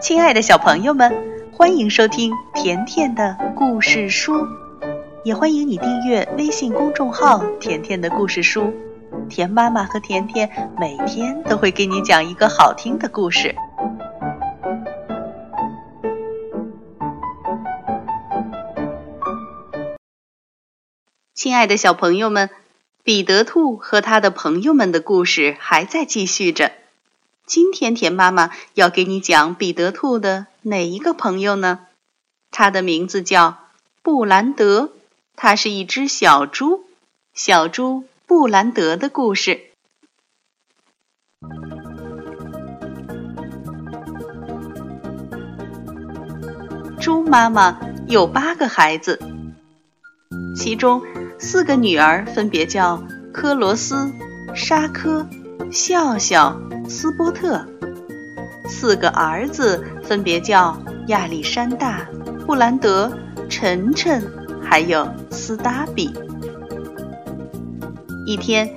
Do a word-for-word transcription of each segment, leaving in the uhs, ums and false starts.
亲爱的小朋友们，欢迎收听甜甜的故事书，也欢迎你订阅微信公众号甜甜的故事书。甜妈妈和甜甜每天都会给你讲一个好听的故事。亲爱的小朋友们，彼得兔和他的朋友们的故事还在继续着。今天甜妈妈要给你讲彼得兔的哪一个朋友呢？他的名字叫布兰德，他是一只小猪。小猪布兰德的故事。猪妈妈有八个孩子，其中四个女儿分别叫科罗斯、沙科、笑笑、斯波特，四个儿子分别叫亚历山大、布兰德、晨晨，还有斯达比。一天，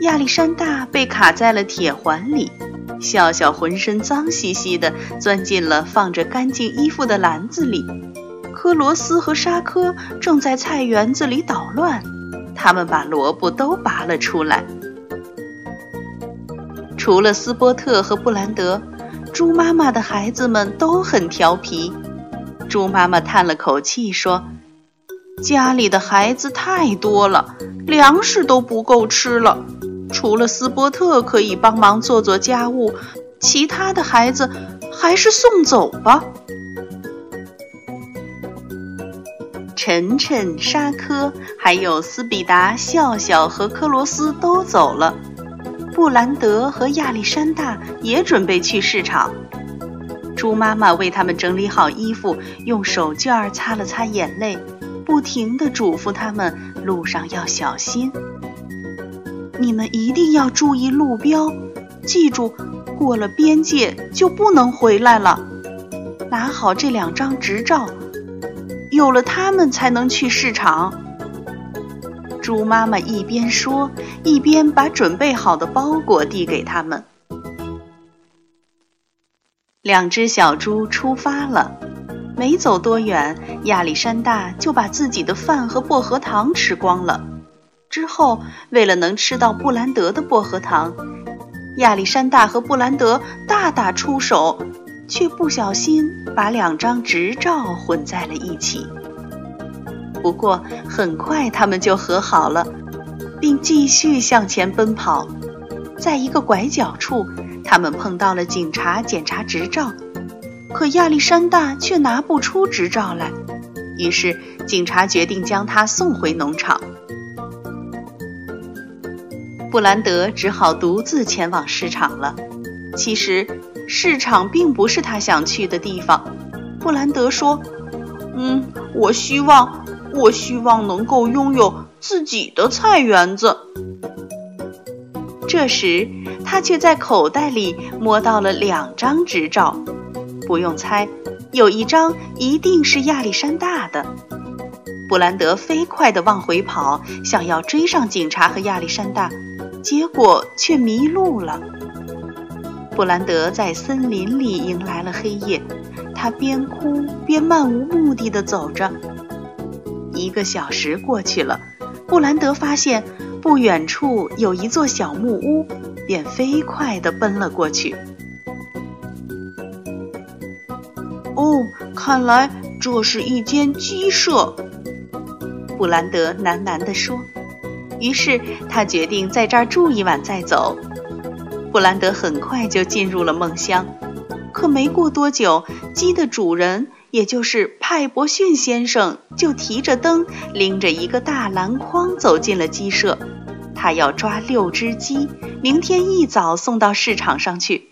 亚历山大被卡在了铁环里，笑笑浑身脏兮兮的钻进了放着干净衣服的篮子里。科罗斯和沙科正在菜园子里捣乱，他们把萝卜都拔了出来。除了斯波特和布兰德，猪妈妈的孩子们都很调皮。猪妈妈叹了口气说：“家里的孩子太多了，粮食都不够吃了。除了斯波特可以帮忙做做家务，其他的孩子还是送走吧。”晨晨、沙科，还有斯比达、笑笑和科罗斯都走了。布兰德和亚历山大也准备去市场。猪妈妈为他们整理好衣服，用手绢擦了擦眼泪，不停地嘱咐他们路上要小心。你们一定要注意路标，记住，过了边界就不能回来了。拿好这两张执照，有了它们才能去市场。猪妈妈一边说，一边把准备好的包裹递给他们。两只小猪出发了，没走多远，亚历山大就把自己的饭和薄荷糖吃光了。之后，为了能吃到布兰德的薄荷糖，亚历山大和布兰德大打出手，却不小心把两张执照混在了一起。不过很快他们就和好了，并继续向前奔跑。在一个拐角处，他们碰到了警察检查执照，可亚历山大却拿不出执照来，于是警察决定将他送回农场。布兰德只好独自前往市场了。其实市场并不是他想去的地方。布兰德说：嗯，我希望我希望能够拥有自己的菜园子。这时他却在口袋里摸到了两张执照，不用猜，有一张一定是亚历山大的。布兰德飞快地往回跑，想要追上警察和亚历山大，结果却迷路了。布兰德在森林里迎来了黑夜，他边哭边漫无目的地走着。一个小时过去了，布兰德发现不远处有一座小木屋，便飞快地奔了过去。哦，看来这是一间鸡舍，布兰德喃喃地说。于是他决定在这儿住一晚再走。布兰德很快就进入了梦乡。可没过多久，鸡的主人，也就是派伯逊先生，就提着灯，拎着一个大篮筐走进了鸡舍。他要抓六只鸡，明天一早送到市场上去。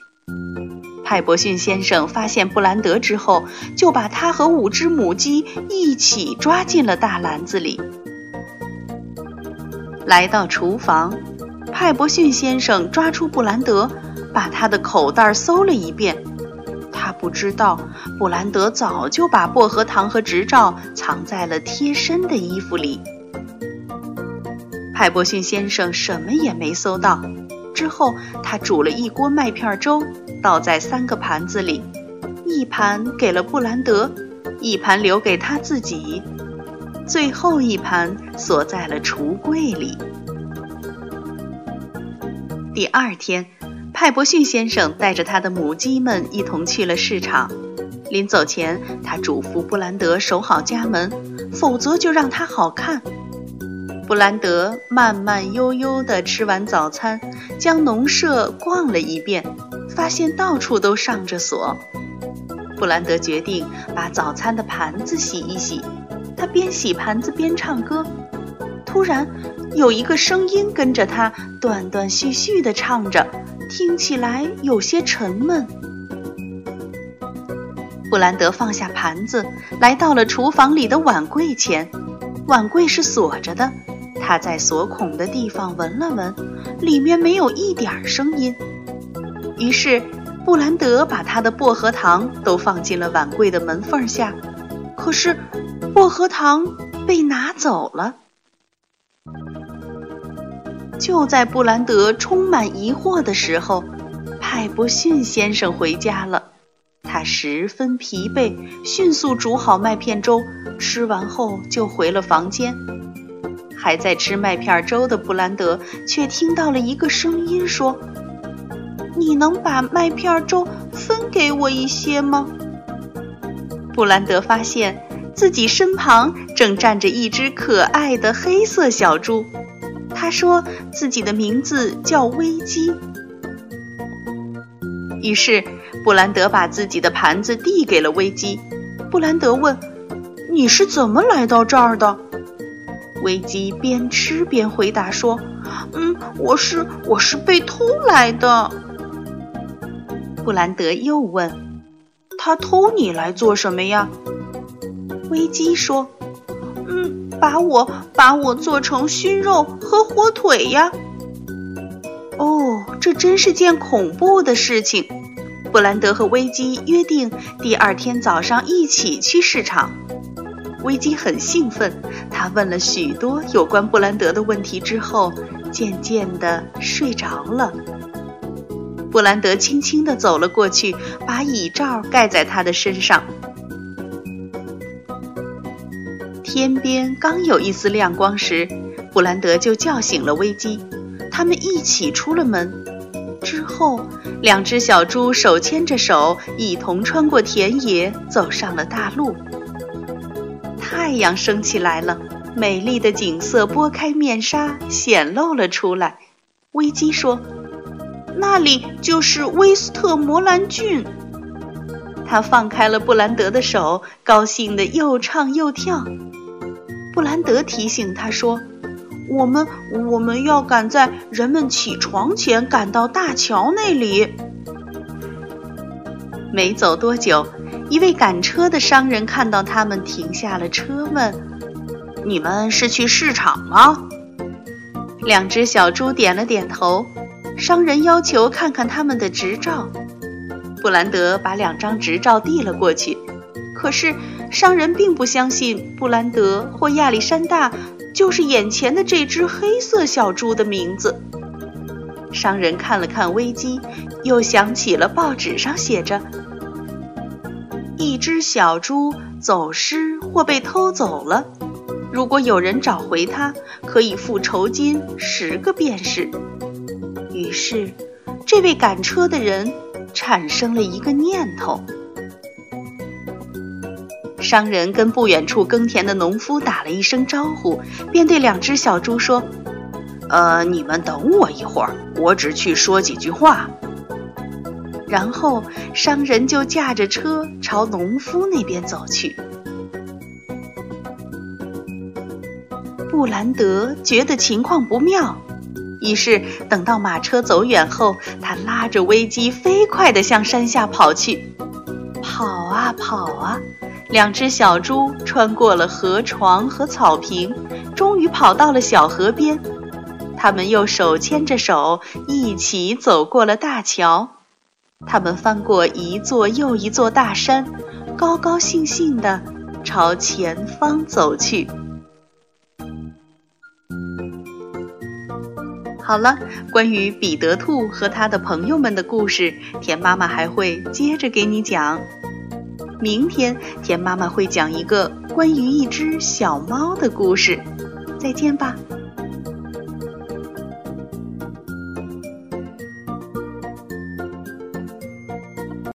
派伯逊先生发现布兰德之后，就把他和五只母鸡一起抓进了大篮子里。来到厨房，派伯逊先生抓出布兰德，把他的口袋搜了一遍。他不知道，布兰德早就把薄荷糖和执照藏在了贴身的衣服里。派伯逊先生什么也没搜到。之后他煮了一锅麦片粥，倒在三个盘子里，一盘给了布兰德，一盘留给他自己，最后一盘锁在了橱柜里。第二天，派伯逊先生带着他的母鸡们一同去了市场。临走前，他嘱咐布兰德守好家门，否则就让他好看。布兰德慢慢悠悠地吃完早餐，将农舍逛了一遍，发现到处都上着锁。布兰德决定把早餐的盘子洗一洗，他边洗盘子边唱歌。突然，有一个声音跟着他断断续续地唱着，听起来有些沉闷。布兰德放下盘子，来到了厨房里的碗柜前，碗柜是锁着的。他在锁孔的地方闻了闻，里面没有一点声音。于是布兰德把他的薄荷糖都放进了碗柜的门缝下，可是薄荷糖被拿走了。就在布兰德充满疑惑的时候，派伯逊先生回家了。他十分疲惫，迅速煮好麦片粥，吃完后就回了房间。还在吃麦片粥的布兰德却听到了一个声音说：“你能把麦片粥分给我一些吗？”布兰德发现自己身旁正站着一只可爱的黑色小猪。他说自己的名字叫危机。于是布兰德把自己的盘子递给了危机。布兰德问：“你是怎么来到这儿的？”危机边吃边回答说：“嗯，我是我是被偷来的。”布兰德又问：“他偷你来做什么呀？”危机说：“嗯，把我把我做成熏肉和火腿呀。”哦，这真是件恐怖的事情。布兰德和危机约定第二天早上一起去市场。危机很兴奋，他问了许多有关布兰德的问题之后，渐渐地睡着了。布兰德轻轻地走了过去，把椅罩盖在他的身上。天边刚有一丝亮光时，布兰德就叫醒了危机，他们一起出了门。之后，两只小猪手牵着手，一同穿过田野，走上了大路。太阳升起来了，美丽的景色拨开面纱，显露了出来。危机说：“那里就是威斯特摩兰郡。”他放开了布兰德的手，高兴得又唱又跳。布兰德提醒他说：“我们我们要赶在人们起床前赶到大桥那里。”没走多久，一位赶车的商人看到他们停下了车，问：“你们是去市场吗？”两只小猪点了点头。商人要求看看他们的执照。布兰德把两张执照递了过去，可是商人并不相信布兰德或亚历山大就是眼前的这只黑色小猪的名字。商人看了看危机，又想起了报纸上写着一只小猪走失或被偷走了，如果有人找回它，可以付酬金十个便士。于是，这位赶车的人产生了一个念头。商人跟不远处耕田的农夫打了一声招呼，便对两只小猪说：“呃，你们等我一会儿，我只去说几句话。”然后商人就驾着车朝农夫那边走去。布兰德觉得情况不妙，于是等到马车走远后，他拉着危机飞快地向山下跑去。跑啊跑啊，两只小猪穿过了河床和草坪，终于跑到了小河边。他们又手牵着手，一起走过了大桥。他们翻过一座又一座大山，高高兴兴地朝前方走去。好了，关于彼得兔和他的朋友们的故事，田妈妈还会接着给你讲。明天田妈妈会讲一个关于一只小猫的故事，再见吧。